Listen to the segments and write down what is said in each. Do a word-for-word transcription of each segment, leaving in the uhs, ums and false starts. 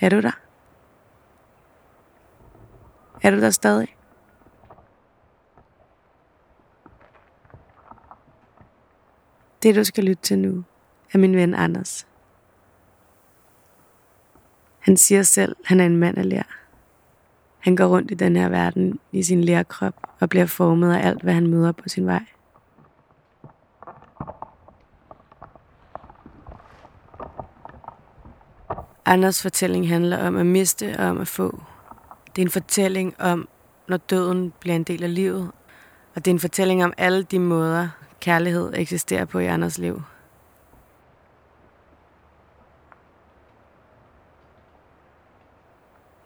Er du der? Er du der stadig? Det du skal lytte til nu er min ven Anders. Han siger selv, han er en mand af ler. Han går rundt i den her verden i sin lerkrop og bliver formet af alt, hvad han møder på sin vej. Anders fortælling handler om at miste og om at få. Det er en fortælling om, når døden bliver en del af livet. Og det er en fortælling om alle de måder, kærlighed eksisterer på i Anders liv.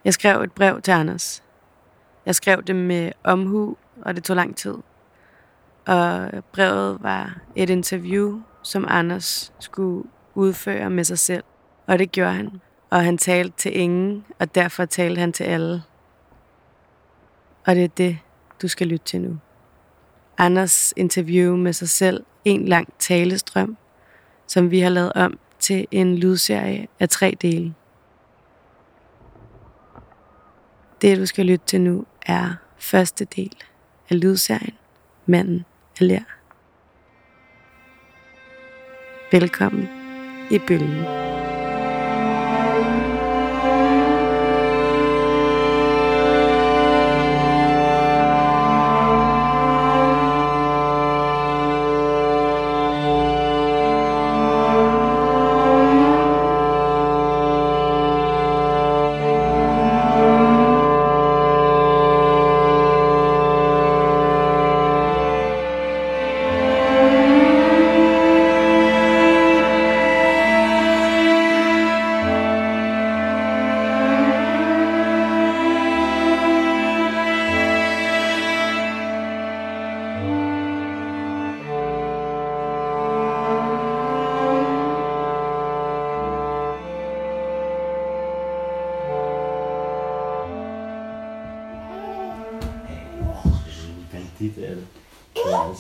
Jeg skrev et brev til Anders. Jeg skrev det med omhu, og det tog lang tid. Og brevet var et interview, som Anders skulle udføre med sig selv. Og det gjorde han. Og han talte til ingen, og derfor talte han til alle. Og det er det, du skal lytte til nu. Anders interview med sig selv, en lang talestrøm, som vi har lavet om til en lydserie af tre dele. Det, du skal lytte til nu, er første del af lydserien Manden af Ler. Velkommen i Bølgen.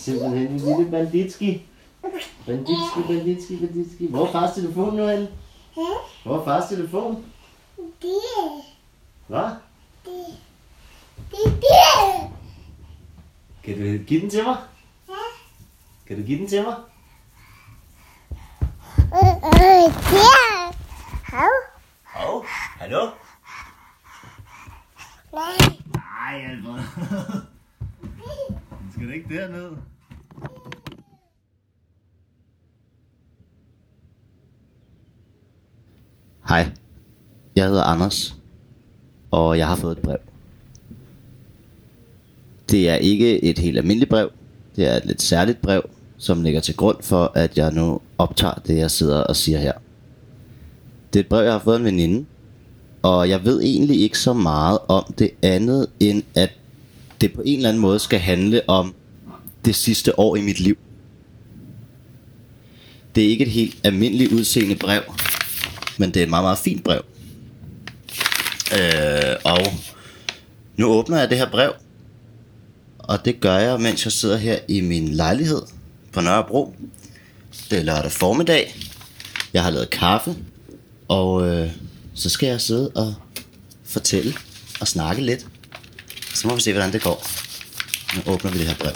Simpelthen en lille banditski. Banditski, banditski, banditski. Hvor er fars telefon nu, Anne? Hvor er fars telefon? Det. Hvad? Det. Det det. Kan du give den til mig? Kan du give den til mig? Ja. Hallo? Hallo? Hallo? Nej. Nej, Alfred. Skal det ikke dernede? Hej, jeg hedder Anders, og jeg har fået et brev. Det er ikke et helt almindeligt brev, det er et lidt særligt brev, som ligger til grund for, at jeg nu optager det, jeg sidder og siger her. Det er et brev, jeg har fået en veninde, og jeg ved egentlig ikke så meget om det andet, end at det på en eller anden måde skal handle om det sidste år i mit liv. Det er ikke et helt almindeligt udseende brev, men det er et meget, meget fint brev. Øh, og nu åbner jeg det her brev, og det gør jeg, mens jeg sidder her i min lejlighed på Nørrebro. Det er lørdag formiddag. Jeg har lavet kaffe, og øh, så skal jeg sidde og fortælle og snakke lidt. Så må vi se, hvordan det går. Nu åbner vi det her brev.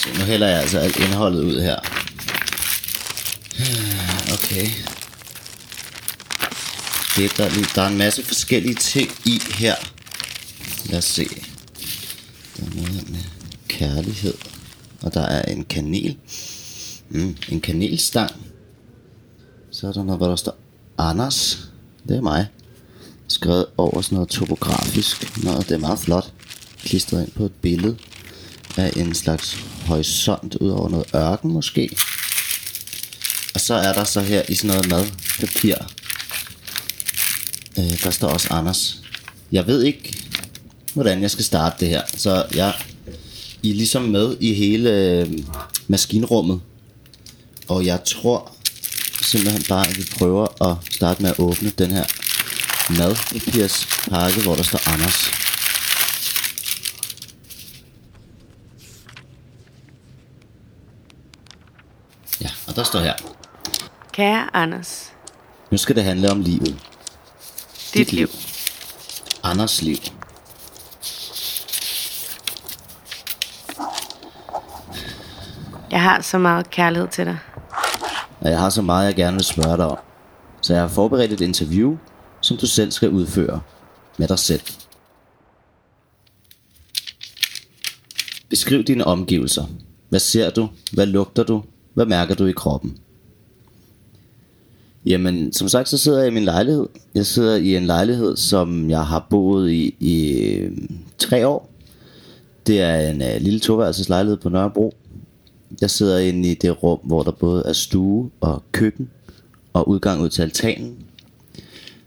Så nu hælder jeg altså alt indholdet ud her. Okay. Det er der, der er en masse forskellige ting i her. Lad os se. Der er noget med kærlighed. Og der er en kanel. Mm, en kanelstang. Så er der noget, hvor der står Anders. Det er mig. Skrevet over sådan noget topografisk. Noget, det er meget flot. Klistret ind på et billede af en slags horisont ud over noget ørken måske. Og så er der så her i sådan noget madpapir. Øh, der står også Anders. Jeg ved ikke, hvordan jeg skal starte det her. Så jeg I er ligesom med i hele øh, maskinrummet. Og jeg tror simpelthen bare, at vi prøver at starte med at åbne den her madpapirspakke, hvor der står Anders. Og der står her: Kære Anders, nu skal det handle om livet. Dit, Dit liv. liv. Anders liv. Jeg har så meget kærlighed til dig. Og jeg har så meget, jeg gerne vil spørge dig om. Så jeg har forberedt et interview, som du selv skal udføre med dig selv. Beskriv dine omgivelser. Hvad ser du? Hvad lugter du? Hvad mærker du i kroppen? Jamen, som sagt, så sidder jeg i min lejlighed. Jeg sidder i en lejlighed, som jeg har boet i i tre år. Det er en uh, lille toværelses lejlighed på Nørrebro. Jeg sidder inde i det rum, hvor der både er stue og køkken og udgang ud til altanen.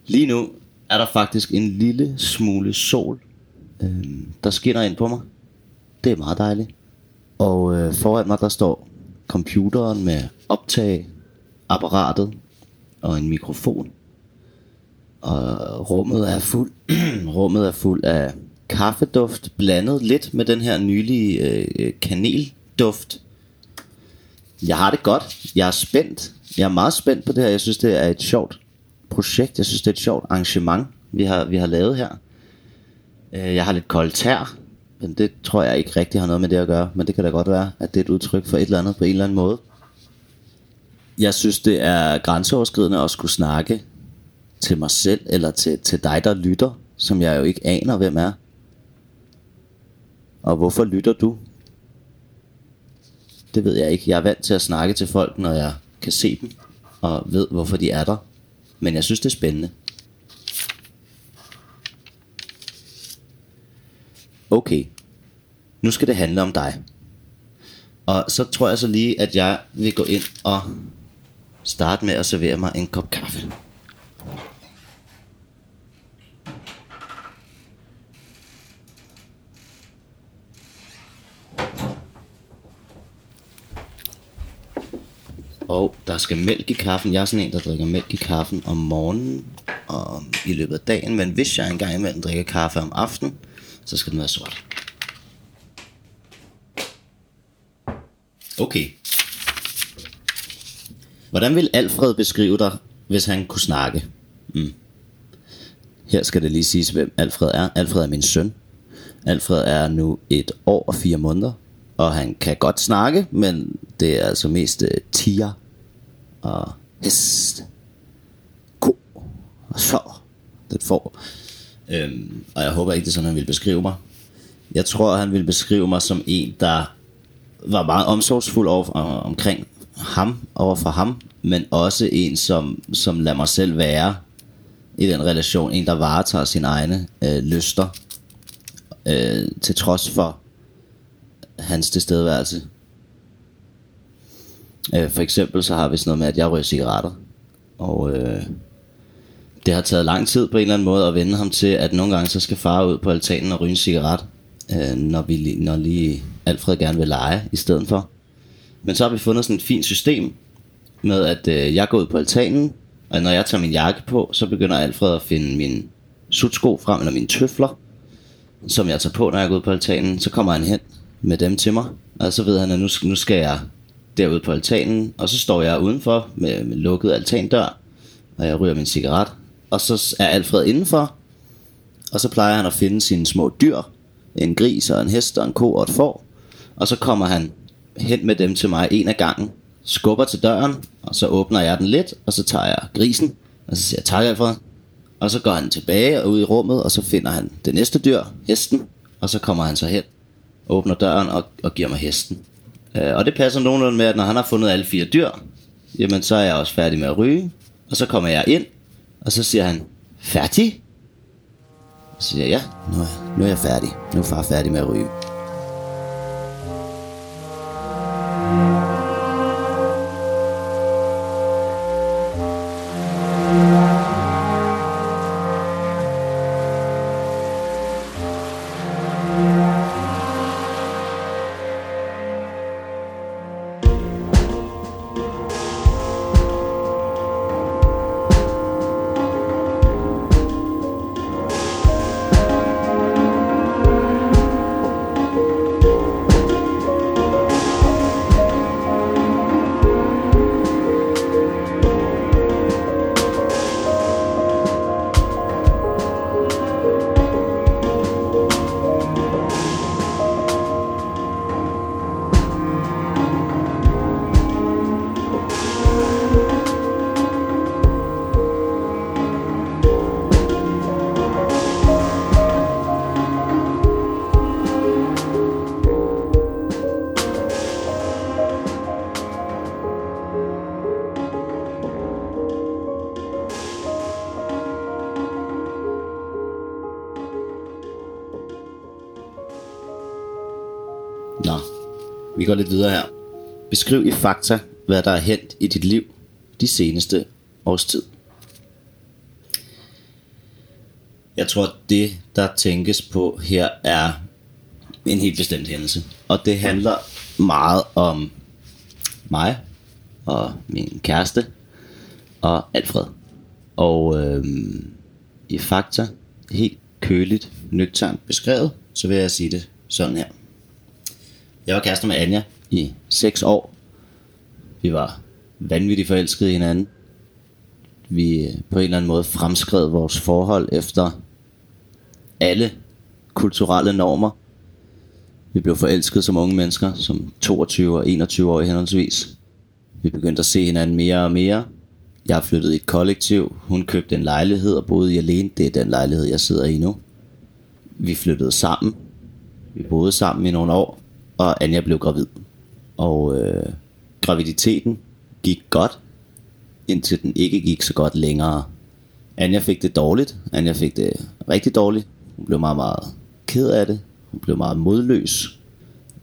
Lige nu er der faktisk en lille smule sol, øh, der skinner ind på mig. Det er meget dejligt. Og øh, foran mig der står computeren med optag, apparatet og en mikrofon. Og rummet er fuld, rummet er fuld af kaffeduft blandet lidt med den her nylige øh, kanelduft. Jeg har det godt. Jeg er spændt. Jeg er meget spændt på det her. Jeg synes, det er et sjovt projekt. Jeg synes, det er et sjovt arrangement, vi har, vi har lavet her. Jeg har lidt koldt her, men det tror jeg ikke rigtig har noget med det at gøre. Men det kan da godt være, at det er et udtryk for et eller andet på en eller anden måde. Jeg synes, det er grænseoverskridende at skulle snakke til mig selv, eller til, til dig, der lytter, som jeg jo ikke aner, hvem er. Og hvorfor lytter du? Det ved jeg ikke. Jeg er vant til at snakke til folk, når jeg kan se dem og ved, hvorfor de er der. Men jeg synes, det er spændende. Okay. Nu skal det handle om dig. Og så tror jeg så lige, at jeg vil gå ind og starte med at servere mig en kop kaffe. Og der skal mælk i kaffen. Jeg er sådan en, der drikker mælk i kaffen om morgenen og i løbet af dagen. Men hvis jeg engang imellem drikker kaffe om aftenen, så skal den være sort. Okay. Hvordan vil Alfred beskrive dig, hvis han kunne snakke? Mm. Her skal det lige siges, hvem Alfred er. Alfred er min søn. Alfred er nu et år og fire måneder. Og han kan godt snakke, men det er altså mest øh, tiger og hest, ko og så det får. Øhm, og jeg håber ikke, det er sådan, han ville beskrive mig. Jeg tror, han ville beskrive mig som en, der var meget omsorgsfuld over, øh, omkring ham, over for ham, men også en, som, som lader mig selv være i den relation. En, der varetager sine egne øh, lyster, øh, til trods for hans tilstedeværelse. øh, For eksempel så har vi sådan noget med, at jeg ryger cigaretter. Og øh, det har taget lang tid på en eller anden måde at vende ham til, at nogle gange så skal far ud på altanen og ryge en cigaret, øh, når, vi, når lige Alfred gerne vil lege i stedet for. Men så har vi fundet sådan et fint system med, at øh, jeg går ud på altanen, og når jeg tager min jakke på, så begynder Alfred at finde min sutsko frem, eller mine tøfler, som jeg tager på, når jeg går ud på altanen. Så kommer han hen med dem til mig, og så ved han, at nu, nu skal jeg derude på altanen. Og så står jeg udenfor med, med lukket altandør, og jeg ryger min cigaret. Og så er Alfred indenfor, og så plejer han at finde sine små dyr, en gris og en hest og en ko og et får. Og så kommer han hen med dem til mig en af gangen, skubber til døren, og så åbner jeg den lidt, og så tager jeg grisen, og så siger jeg tak, Alfred. Og så går han tilbage og ud i rummet, og så finder han det næste dyr, hesten, og så kommer han så hen, åbner døren og, og giver mig hesten. øh, Og det passer nogenlunde med, at når han har fundet alle fire dyr, jamen så er jeg også færdig med at ryge. Og så kommer jeg ind, og så siger han: Færdig? Og så siger jeg: Ja, nu er, nu er jeg færdig. Nu er far færdig med at ryge. Vi går lidt videre her. Beskriv i fakta, hvad der er hent i dit liv de seneste års tid. Jeg tror, det, der tænkes på her, er en helt bestemt hændelse. Og det handler meget om mig og min kæreste og Alfred. Og øhm, i fakta, helt køligt, nøgternt beskrevet, så vil jeg sige det sådan her. Jeg var kærester med Anja i seks år. Vi var vanvittigt forelskede i hinanden. Vi på en eller anden måde fremskred vores forhold efter alle kulturelle normer. Vi blev forelsket som unge mennesker, som toogtyve og enogtyve år i henholdsvis. Vi begyndte at se hinanden mere og mere. Jeg flyttede i et kollektiv. Hun købte en lejlighed og boede i alene. Det er den lejlighed, jeg sidder i nu. Vi flyttede sammen. Vi boede sammen i nogle år, og Anja blev gravid. Og øh, graviditeten gik godt, indtil den ikke gik så godt længere. Anja fik det dårligt. Anja fik det rigtig dårligt. Hun blev meget, meget ked af det. Hun blev meget modløs.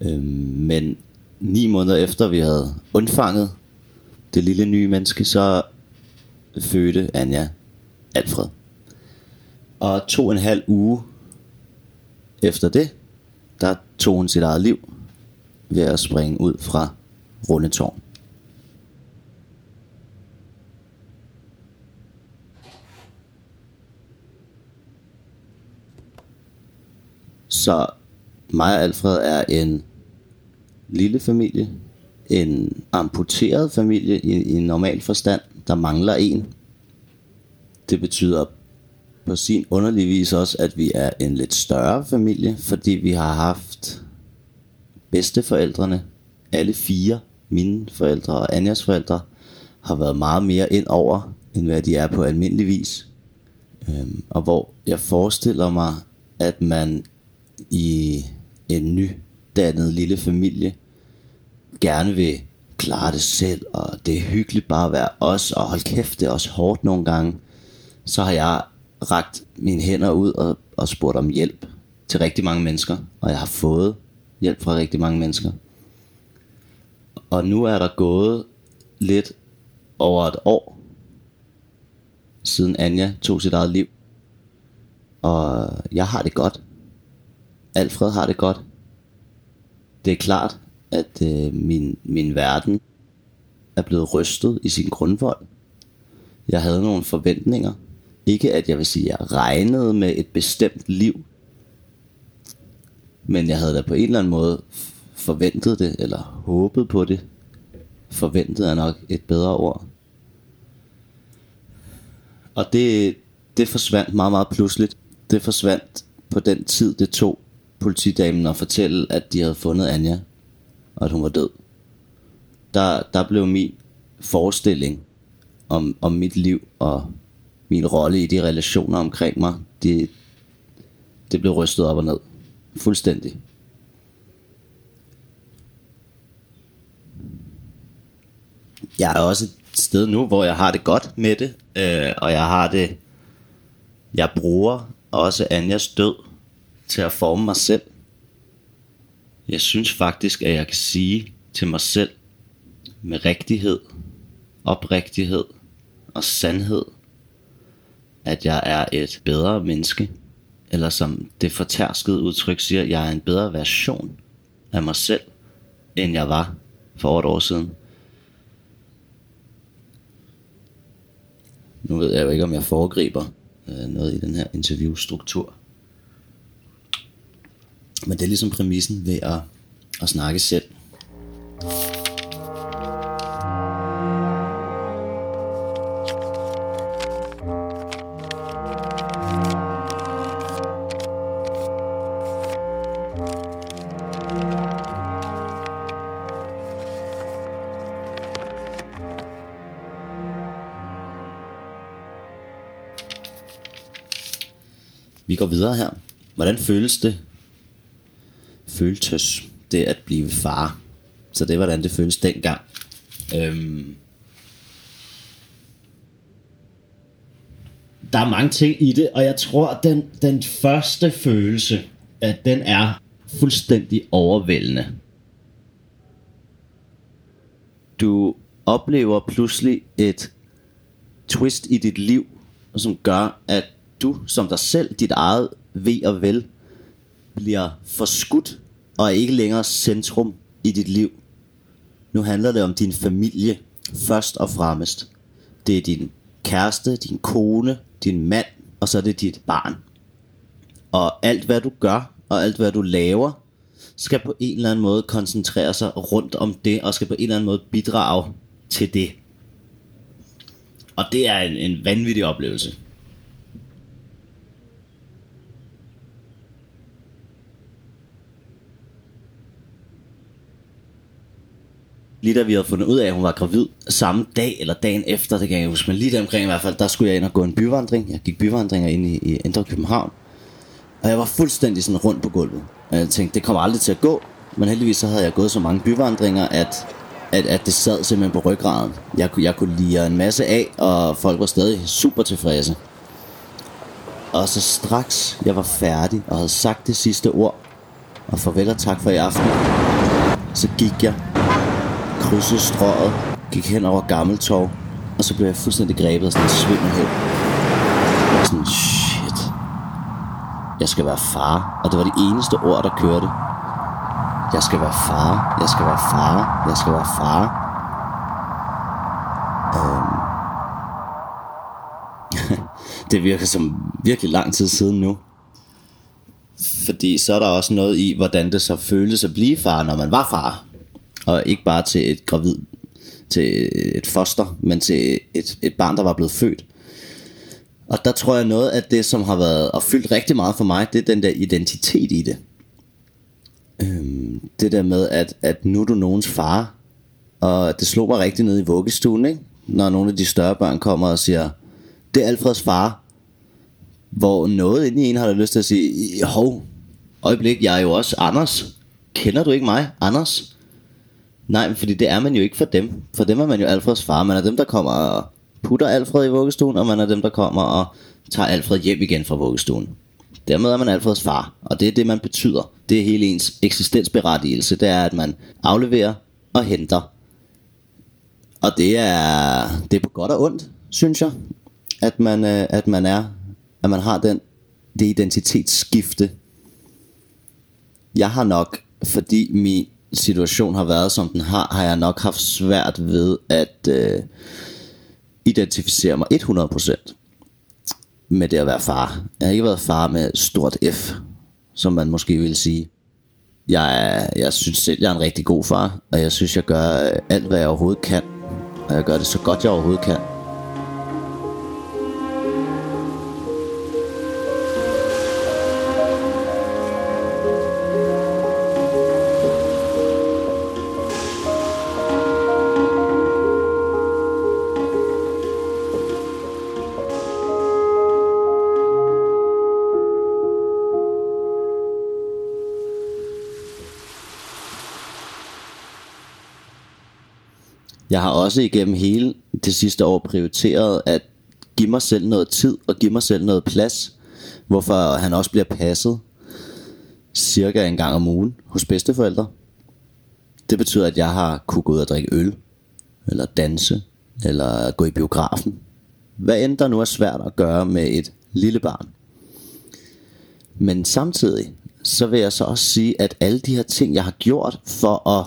Øh, men ni måneder efter vi havde undfanget det lille nye menneske, så fødte Anja Alfred. Og to og en halv uge efter det, der tog hun sit eget liv ved at springe ud fra Rundetårn. Så mig og Alfred er en lille familie, en amputeret familie i, i normal forstand. Der mangler en. Det betyder på sin underlige vis også, at vi er en lidt større familie, fordi vi har haft bedsteforældrene, alle fire, mine forældre og Anjas forældre, har været meget mere ind over, end hvad de er på almindelig vis. Øhm, og hvor jeg forestiller mig, at man i en nydannet lille familie gerne vil klare det selv, og det er hyggeligt bare at være os, og hold kæft, det er også hårdt nogle gange, så har jeg rakt mine hænder ud og, og spurgt om hjælp til rigtig mange mennesker, og jeg har fået hjælp fra rigtig mange mennesker. Og nu er der gået lidt over et år, siden Anja tog sit eget liv, og jeg har det godt. Alfred har det godt. Det er klart, at øh, min, min verden er blevet rystet i sin grundvold. Jeg havde nogle forventninger. Ikke at jeg vil sige, at jeg regnede med et bestemt liv, men jeg havde da på en eller anden måde forventet det, eller håbet på det. Forventet er nok et bedre ord. Og det, det forsvandt meget, meget pludseligt. Det forsvandt på den tid, det tog politidamen at fortælle, at de havde fundet Anja, og at hun var død. Der, der blev min forestilling om, om mit liv og min rolle i de relationer omkring mig, det, det blev rystet op og ned. Fuldstændig. Jeg er også et sted nu, hvor jeg har det godt med det, øh, og jeg har det... Jeg bruger også Anjas død til at forme mig selv. Jeg synes faktisk, at jeg kan sige til mig selv med rigtighed, oprigtighed og sandhed, at jeg er et bedre menneske. Eller som det fortærskede udtryk siger, jeg er en bedre version af mig selv, end jeg var for over et år siden. Nu ved jeg jo ikke, om jeg foregriber noget i den her interviewstruktur. Men det er ligesom præmissen ved at, at snakke selv. Vi går videre her. Hvordan føles det? Føltes det at blive far. Så det er, hvordan det føles dengang. Øhm. Der er mange ting i det, og jeg tror, at den, den første følelse, at den er fuldstændig overvældende. du oplever pludselig et twist i dit liv, som gør, at du som dig selv, dit eget ved og vel, bliver forskudt og er ikke længere centrum i dit liv. Nu handler det om din familie først og fremmest. Det er din kæreste, din kone, din mand, og så er det dit barn. Og alt hvad du gør, og alt hvad du laver, skal på en eller anden måde koncentrere sig rundt om det, og skal på en eller anden måde bidrage til det. Og det er en, en vanvittig oplevelse. Lige da vi havde fundet ud af, at hun var gravid, samme dag eller dagen efter, det kan jeg huske, men lige der omkring i hvert fald, der skulle jeg ind og gå en byvandring. Jeg gik byvandringer ind i, i Indre København, og jeg var fuldstændig sådan rundt på gulvet. Og jeg tænkte, det kommer aldrig til at gå, men heldigvis så havde jeg gået så mange byvandringer, at, at, at det sad simpelthen på ryggraden. Jeg, jeg kunne lire en masse af, og folk var stadig super tilfredse. Og så straks jeg var færdig og havde sagt det sidste ord, og farvel og tak for i aften, så gik jeg, krydsede strøget, gik hen over Gammeltorv, og så blev jeg fuldstændig grebet af sådan en svimmelhed. Jeg var sådan, shit, jeg skal være far, og det var det eneste ord, der kørte. Jeg skal være far, jeg skal være far, jeg skal være far. Øhm. Det virker som virkelig lang tid siden nu. Fordi så er der også noget i, hvordan det så føles at blive far, når man var far. Og ikke bare til et gravid, til et foster, men til et, et barn, der var blevet født. Og der tror jeg noget af det, som har været og fyldt rigtig meget for mig, det er den der identitet i det. Øhm, det der med, at, at nu er du nogens far. Og det slog mig rigtig ned i vuggestuen, ikke? Når nogle af de større børn kommer og siger, det er Alfreds far. Hvor noget inde i en har der lyst til at sige, hov, øjeblik, jeg er jo også Anders. Kender du ikke mig, Anders? Nej, fordi det er man jo ikke for dem. For dem er man jo Alfreds far. Man er dem, der kommer og putter Alfred i vuggestuen, og man er dem, der kommer og tager Alfred hjem igen fra vuggestuen. Dermed er man Alfreds far, og det er det, man betyder. Det er hele ens eksistensberettigelse. Det er, at man afleverer og henter. Og det er, det er på godt og ondt, synes jeg, at man, at man, er, at man har den, det identitetsskifte. Jeg har nok, fordi min situation har været som den har, har jeg nok haft svært ved at øh, identificere mig hundrede procent med det at være far. Jeg har ikke været far med stort F, som man måske vil sige. Jeg, jeg synes selv, jeg er en rigtig god far, og jeg synes, jeg gør alt, hvad jeg overhovedet kan, og jeg gør det så godt, jeg overhovedet kan. Jeg har også igennem hele det sidste år prioriteret at give mig selv noget tid og give mig selv noget plads, hvorfor han også bliver passet cirka en gang om ugen hos bedsteforældre. Det betyder, at jeg har kunne gå ud og drikke øl, eller danse, eller gå i biografen. Hvad end der nu er svært at gøre med et lille barn. Men samtidig, så vil jeg så også sige, at alle de her ting, jeg har gjort for at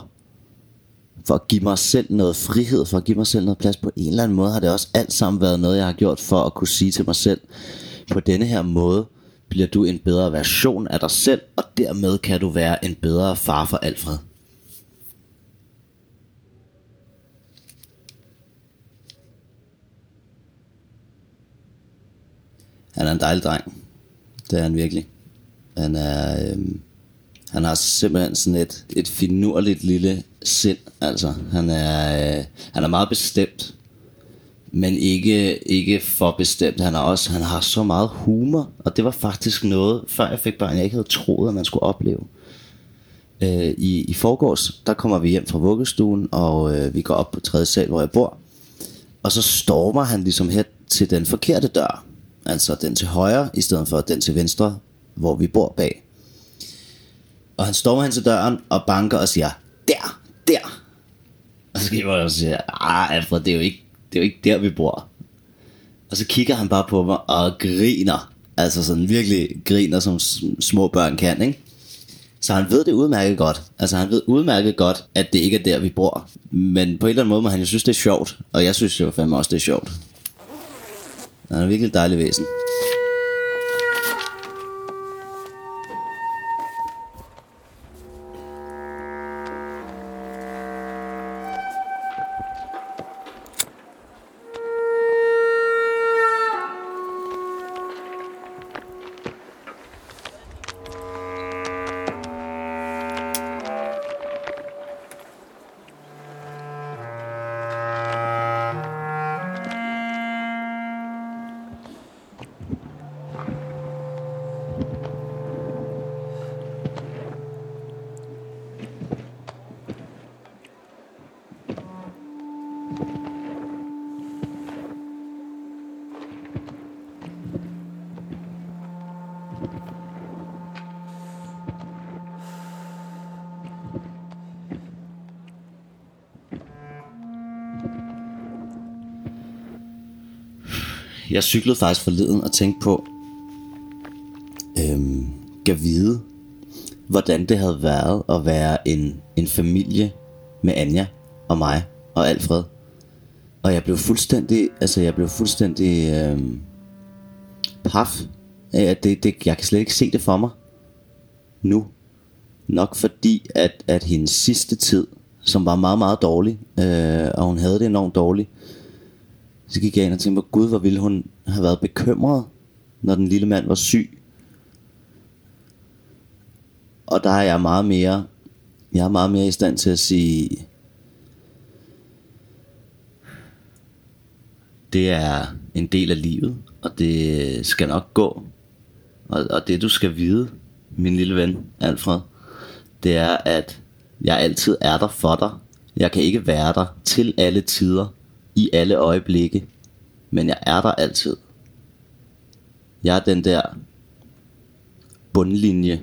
For at give mig selv noget frihed, for at give mig selv noget plads, på en eller anden måde har det også alt sammen været noget, jeg har gjort for at kunne sige til mig selv, på denne her måde bliver du en bedre version af dig selv, og dermed kan du være en bedre far for Alfred. Han er en dejlig dreng. Det er han virkelig. Han er... Øhm Han har simpelthen sådan et, et finurligt lille sind, altså. Han er, øh, han er meget bestemt, men ikke, ikke for bestemt. Han, er også, han har så meget humor, og det var faktisk noget, før jeg fik børn, jeg ikke havde troet, at man skulle opleve. Øh, i, I forgårs, der kommer vi hjem fra vuggestuen, og øh, vi går op på tredje sal, hvor jeg bor. Og så stormer han ligesom her til den forkerte dør, altså den til højre, i stedet for den til venstre, hvor vi bor bag. Og han stormer hen til døren og banker og siger, der, der. Og så måske, hvor jeg siger, ah Alfred, det er jo ikke, det er jo ikke der, vi bor. Og så kigger han bare på mig og griner. Altså sådan virkelig griner, som små børn kan, ikke? Så han ved det udmærket godt. Altså han ved udmærket godt, at det ikke er der, vi bor. Men på en eller anden måde må han jo synes, det er sjovt. Og jeg synes jo fandme også, det er sjovt. Han er virkelig dejlig væsen. Jeg cyklede faktisk forleden og tænkte på, øhm, kan vide, hvordan det havde været at være en, en familie med Anja og mig og Alfred. Og jeg blev fuldstændig, altså jeg blev fuldstændig øhm, paf. Det, det, jeg kan slet ikke se det for mig nu. Nok fordi, at, at hendes sidste tid, som var meget, meget dårlig, øh, og hun havde det enormt dårligt, så gik jeg ind og tænkte på, gud, hvor ville hun have været bekymret, når den lille mand var syg. Og der er jeg meget mere, jeg er meget mere i stand til at sige, det er en del af livet, og det skal nok gå. Og, og det du skal vide, min lille ven Alfred, det er, at jeg altid er der for dig. Jeg kan ikke være der til alle tider, i alle øjeblikke, men jeg er der altid. Jeg er den der bundlinje,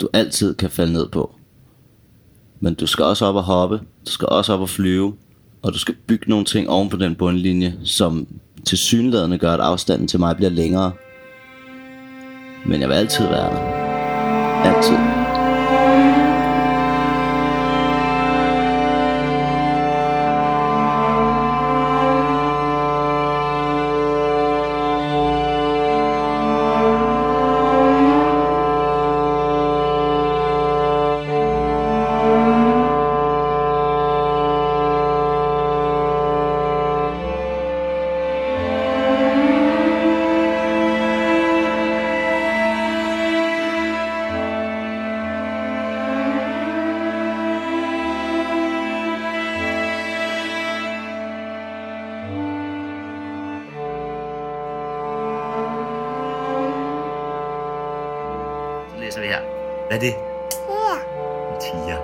du altid kan falde ned på. Men du skal også op og hoppe, du skal også op og flyve, og du skal bygge nogle ting oven på den bundlinje, som tilsyneladende gør, at afstanden til mig bliver længere. Men jeg vil altid være der. Altid. Hvad er det? En tiger.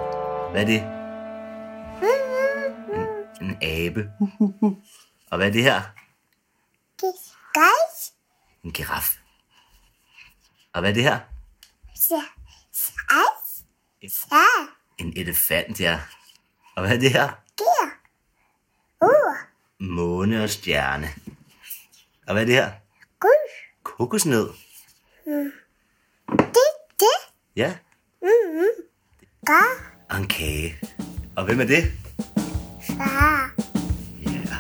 Hvad er det? En, en abe. Og hvad er det her? En giraf. Og hvad er det her? En elefant, ja. Og hvad er det her? Måne og stjerne. Og hvad er det her? Kokosnød. Ja. Mm-hmm. Og en kage. Og hvem er det? Far. Ja. Yeah. Far.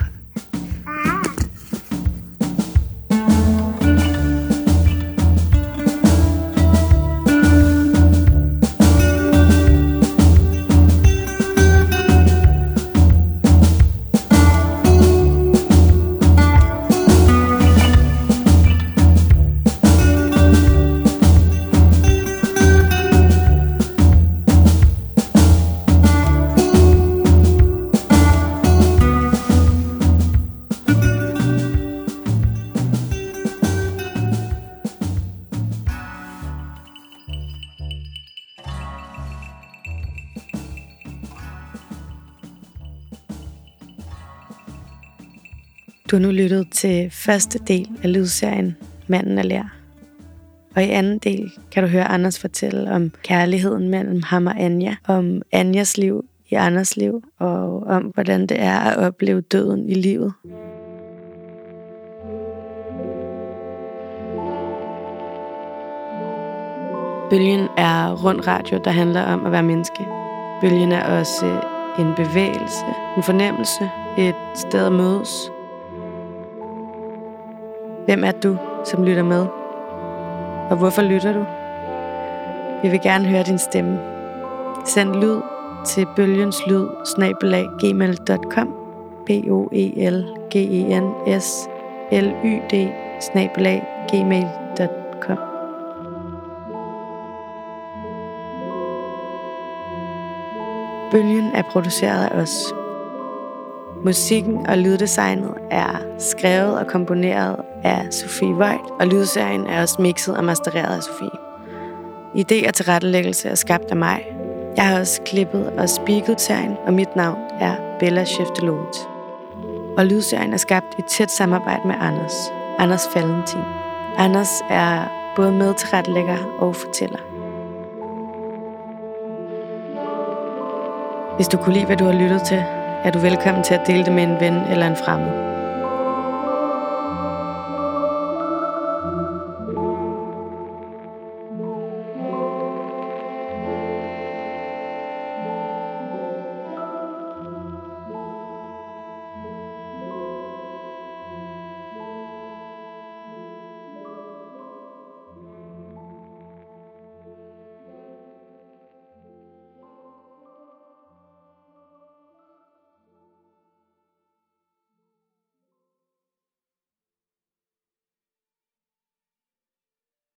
Du har nu lyttet til første del af lydserien Manden er lær. Og i anden del kan du høre Anders fortælle om kærligheden mellem ham og Anja, om Anjas liv i Anders liv, og om hvordan det er at opleve døden i livet. Bølgen er rund radio, der handler om at være menneske. Bølgen er også en bevægelse, en fornemmelse, et sted at mødes. Hvem er du, som lytter med? Og hvorfor lytter du? Vi vil gerne høre din stemme. Send lyd til bølgenslyd snabel-a gmail punktum com b o e l g e n s l y d snabel-a gmail punktum com. Bølgen er produceret af os. Musikken og lyddesignet er skrevet og komponeret af Sofie Voigt, og lydserien er også mixet og mastereret af Sofie. Idéer til rettelæggelse er skabt af mig. Jeg har også klippet og speaket til hende, og mit navn er Bella Scheftelowitz. Og lydserien er skabt i tæt samarbejde med Anders, Anders Fallentin. Anders er både med til rettelægger og fortæller. Hvis du kunne lide, hvad du har lyttet til, er du velkommen til at dele det med en ven eller en fremmed.